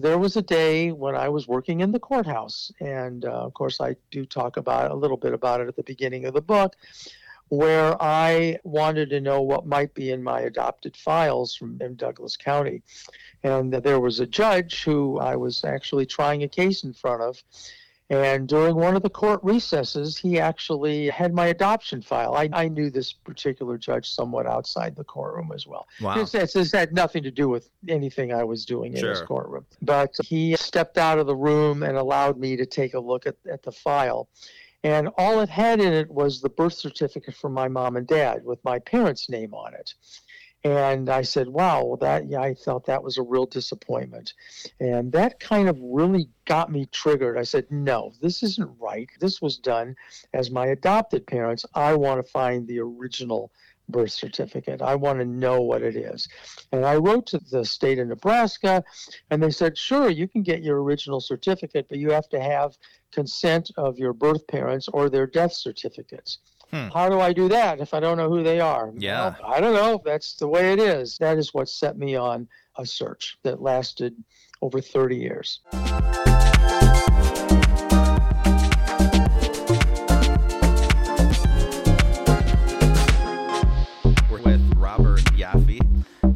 there was a day when I was working in the courthouse, and of course I do talk about a little bit about it at the beginning of the book, where I wanted to know what might be in my adopted files from in Douglas County. And there was a judge who I was actually trying a case in front of, and during one of the court recesses, he actually had my adoption file. I knew this particular judge somewhat outside the courtroom as well. Wow. This had nothing to do with anything I was doing in his courtroom. But he stepped out of the room and allowed me to take a look at the file. And all it had in it was the birth certificate for my mom and dad with my parents' name on it. And I said, wow, well, I thought that was a real disappointment. And that kind of really got me triggered. I said, no, this isn't right. This was done as my adopted parents. I want to find the original birth certificate. I want to know what it is. And I wrote to the state of Nebraska, and they said, sure, you can get your original certificate, but you have to have consent of your birth parents or their death certificates. How do I do that if I don't know who they are? Yeah. Well, I don't know. That's the way it is. That is what set me on a search that lasted over 30 years. We're with Robert Yaffe,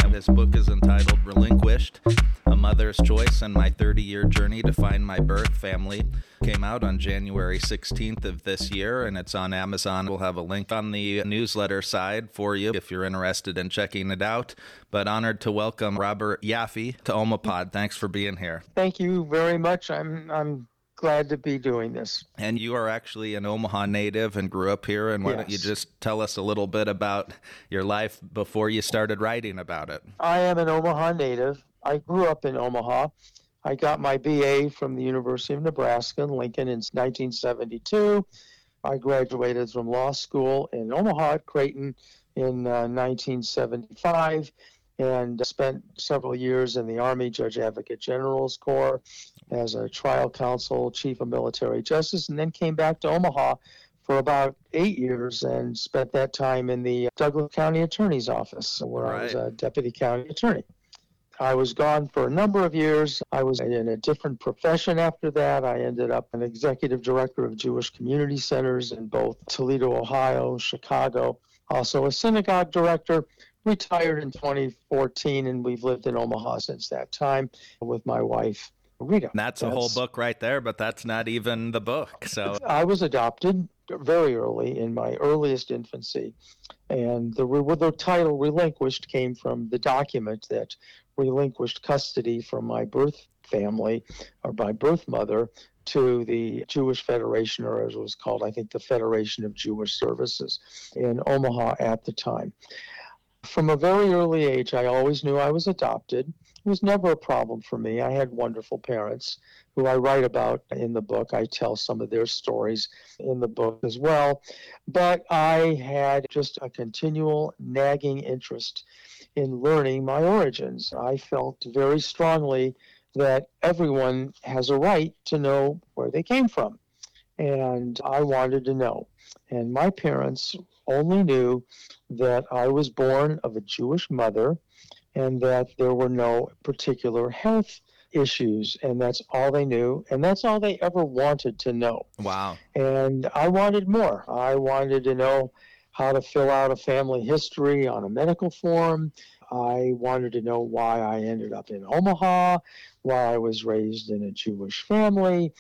and this book is entitled Relinquished, A Mother's Choice and My 30-Year Journey to Find My Birth Family. Came out on January 16th of this year, and it's on Amazon. We'll have a link on the newsletter side for you if you're interested in checking it out. But honored to welcome Robert Yaffe to Omapod. Thanks for being here. Thank you very much. I'm glad to be doing this. And you are actually an Omaha native and grew up here. And why don't you just tell us a little bit about your life before you started writing about it? I am an Omaha native. I grew up in Omaha. I got my BA from the University of Nebraska in Lincoln in 1972. I graduated from law school in Omaha at Creighton in 1975 and spent several years in the Army Judge Advocate General's Corps as a trial counsel, chief of military justice, and then came back to Omaha for about 8 years and spent that time in the Douglas County Attorney's Office, where I was a deputy county attorney. I was gone for a number of years. I was in a different profession after that. I ended up an executive director of Jewish community centers in both Toledo, Ohio, Chicago, also a synagogue director, retired in 2014, and we've lived in Omaha since that time with my wife, Rita. That's a whole book right there, but that's not even the book. So I was adopted very early, in my earliest infancy, and the title Relinquished came from the document that relinquished custody from my birth family, or my birth mother, to the Jewish Federation, or as it was called, I think, the Federation of Jewish Services in Omaha at the time. From a very early age, I always knew I was adopted. It was never a problem for me. I had wonderful parents who I write about in the book. I tell some of their stories in the book as well. But I had just a continual nagging interest in learning my origins. I felt very strongly that everyone has a right to know where they came from. And I wanted to know. And my parents only knew that I was born of a Jewish mother and that there were no particular health issues, and that's all they knew, and that's all they ever wanted to know. Wow. And I wanted more. I wanted to know how to fill out a family history on a medical form. I wanted to know why I ended up in Omaha, why I was raised in a Jewish family,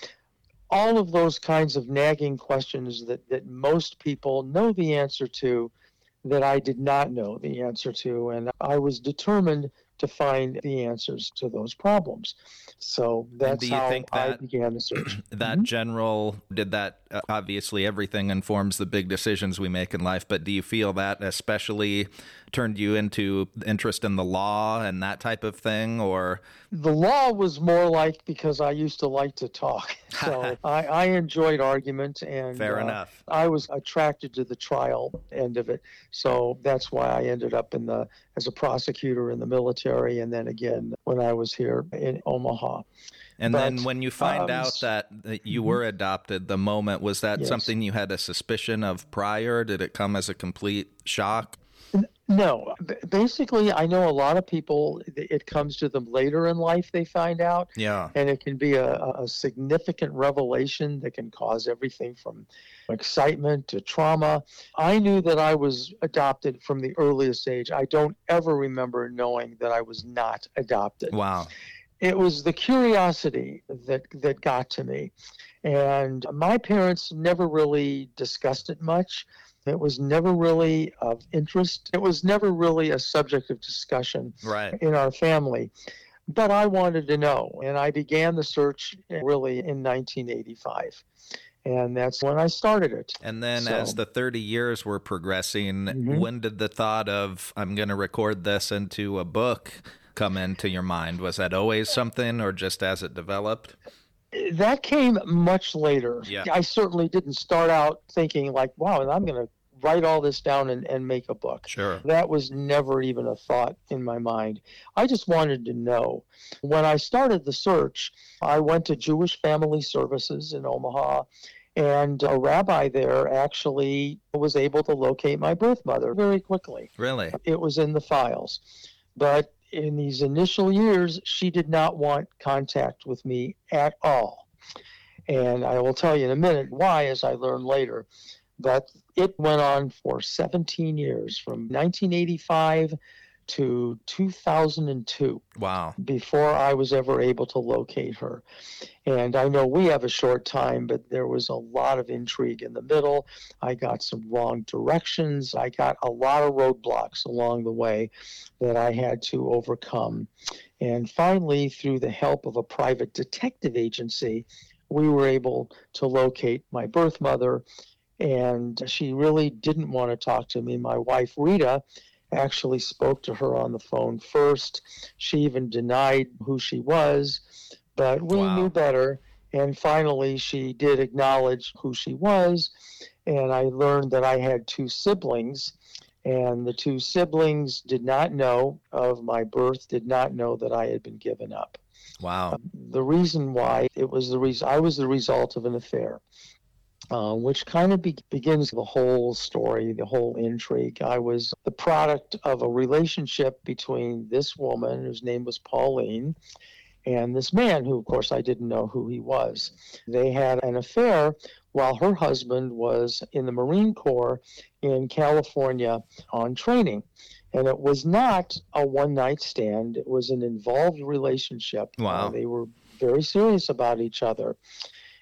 all of those kinds of nagging questions that most people know the answer to that I did not know the answer to, and I was determined to find the answers to those problems. So that's how I began the search. Obviously everything informs the big decisions we make in life, but do you feel that especially turned you into interest in the law and that type of thing? Or the law was more like, because I used to like to talk. So I enjoyed argument, and fair enough. I was attracted to the trial end of it. So that's why I ended up as a prosecutor in the military, and then again when I was here in Omaha. And then when you find out that you were adopted, the moment, was that something you had a suspicion of prior? Did it come as a complete shock? No, basically, I know a lot of people, it comes to them later in life, they find out. Yeah. And it can be a significant revelation that can cause everything from excitement to trauma. I knew that I was adopted from the earliest age. I don't ever remember knowing that I was not adopted. Wow. It was the curiosity that got to me. And my parents never really discussed it much. It was never really of interest. It was never really a subject of discussion in our family. But I wanted to know, and I began the search really in 1985. And that's when I started it. And then as the 30 years were progressing, when did the thought of, I'm going to record this into a book, come into your mind? Was that always something, or just as it developed? That came much later. Yeah. I certainly didn't start out thinking like, wow, I'm going to write all this down and make a book. Sure. That was never even a thought in my mind. I just wanted to know. When I started the search, I went to Jewish Family Services in Omaha, and a rabbi there actually was able to locate my birth mother very quickly. Really? It was in the files. But in these initial years, she did not want contact with me at all. And I will tell you in a minute why, as I learned later. But it went on for 17 years, from 1985 to 2002. Wow. Before I was ever able to locate her. And I know we have a short time, but there was a lot of intrigue in the middle. I got some wrong directions. I got a lot of roadblocks along the way that I had to overcome. And finally, through the help of a private detective agency, we were able to locate my birth mother. And she really didn't want to talk to me. My wife, Rita, actually spoke to her on the phone first. She even denied who she was, but we knew better. And finally, she did acknowledge who she was. And I learned that I had two siblings, and the two siblings did not know of my birth, did not know that I had been given up. Wow. The reason why, I was the result of an affair. Which kind of begins the whole story, the whole intrigue. I was the product of a relationship between this woman, whose name was Pauline, and this man, who, of course, I didn't know who he was. They had an affair while her husband was in the Marine Corps in California on training. And it was not a one-night stand. It was an involved relationship. Wow. They were very serious about each other.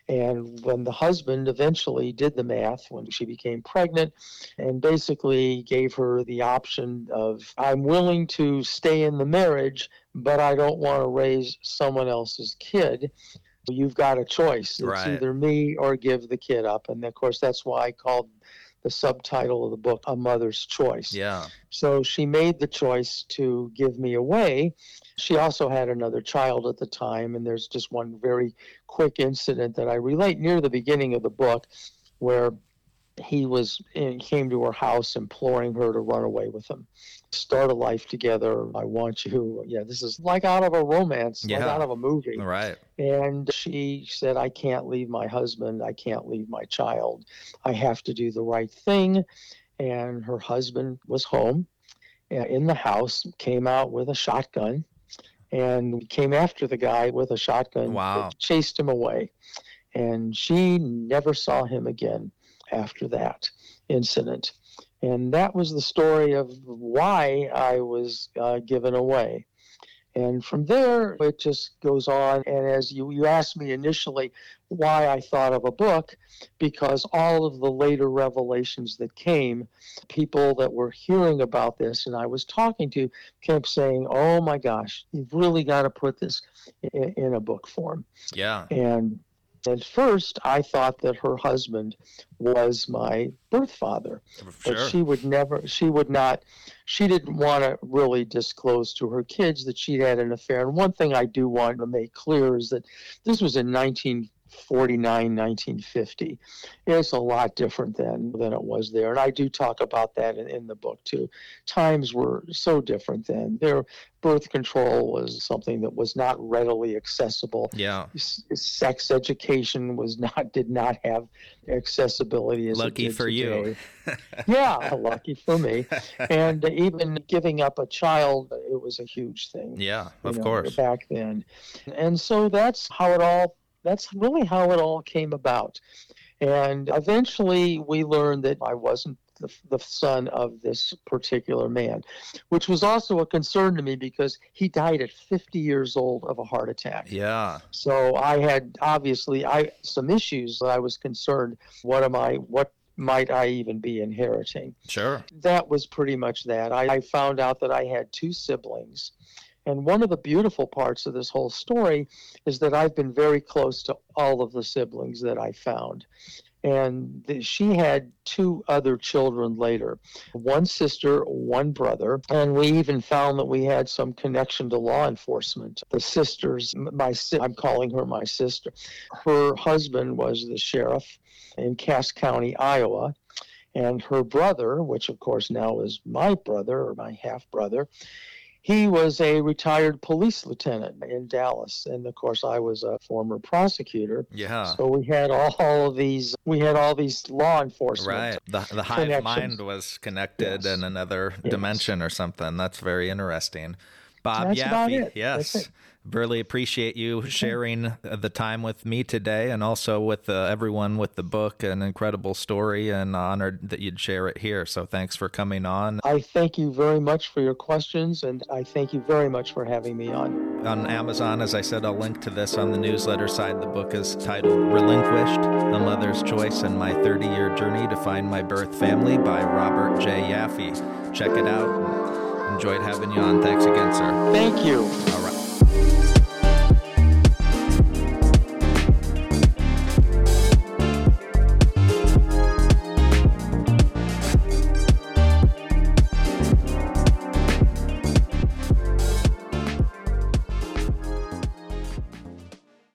And when the husband eventually did the math, when she became pregnant, and basically gave her the option of, I'm willing to stay in the marriage, but I don't want to raise someone else's kid. You've got a choice. It's either me or give the kid up. And, of course, that's why I called the subtitle of the book, A Mother's Choice. Yeah. So she made the choice to give me away. She also had another child at the time, and there's just one very quick incident that I relate near the beginning of the book, where he came to her house imploring her to run away with him. Start a life together. I want you. Yeah, this is like out of a romance, like out of a movie. Right. And she said, I can't leave my husband. I can't leave my child. I have to do the right thing. And her husband was home in the house, came out with a shotgun, and came after the guy with a shotgun. Wow. Chased him away. And she never saw him again after that incident. And that was the story of why I was given away. And from there, it just goes on. And as you asked me initially why I thought of a book, because all of the later revelations that came, people that were hearing about this and I was talking to kept saying, oh, my gosh, you've really got to put this in a book form. Yeah. And at first, I thought that her husband was my birth father, but she didn't want to really disclose to her kids that she had an affair. And one thing I do want to make clear is that this was in 19 49, 1950. It's a lot different than it was there. And I do talk about that in the book, too. Times were so different then. Their birth control was something that was not readily accessible. Yeah. Sex education did not have accessibility as lucky it for today. You. Yeah, lucky for me. And even giving up a child, it was a huge thing. Yeah, of course. Back then. And so that's really how it all came about. And eventually we learned that I wasn't the son of this particular man, which was also a concern to me because he died at 50 years old of a heart attack. Yeah. So I had obviously some issues that I was concerned. What might I even be inheriting? Sure. That was pretty much that. I found out that I had two siblings. And one of the beautiful parts of this whole story is that I've been very close to all of the siblings that I found. And she had two other children later, one sister, one brother, and we even found that we had some connection to law enforcement. The sisters, I'm calling her my sister, her husband was the sheriff in Cass County, Iowa. And her brother, which of course now is my brother or my half-brother, he was a retired police lieutenant in Dallas, and of course I was a former prosecutor. Yeah. So we had all these law enforcement. Right. The hive mind was connected in another dimension or something. That's very interesting. Bob Yaffe, yes, really appreciate you sharing the time with me today and also with everyone with the book, an incredible story, and honored that you'd share it here. So thanks for coming on. I thank you very much for your questions, and I thank you very much for having me on. On Amazon, as I said, I'll link to this on the newsletter side. The book is titled Relinquished, A Mother's Choice and My 30-Year Journey to Find My Birth Family by Robert J. Yaffe. Check it out. Enjoyed having you on. Thanks again, sir. Thank you. All right.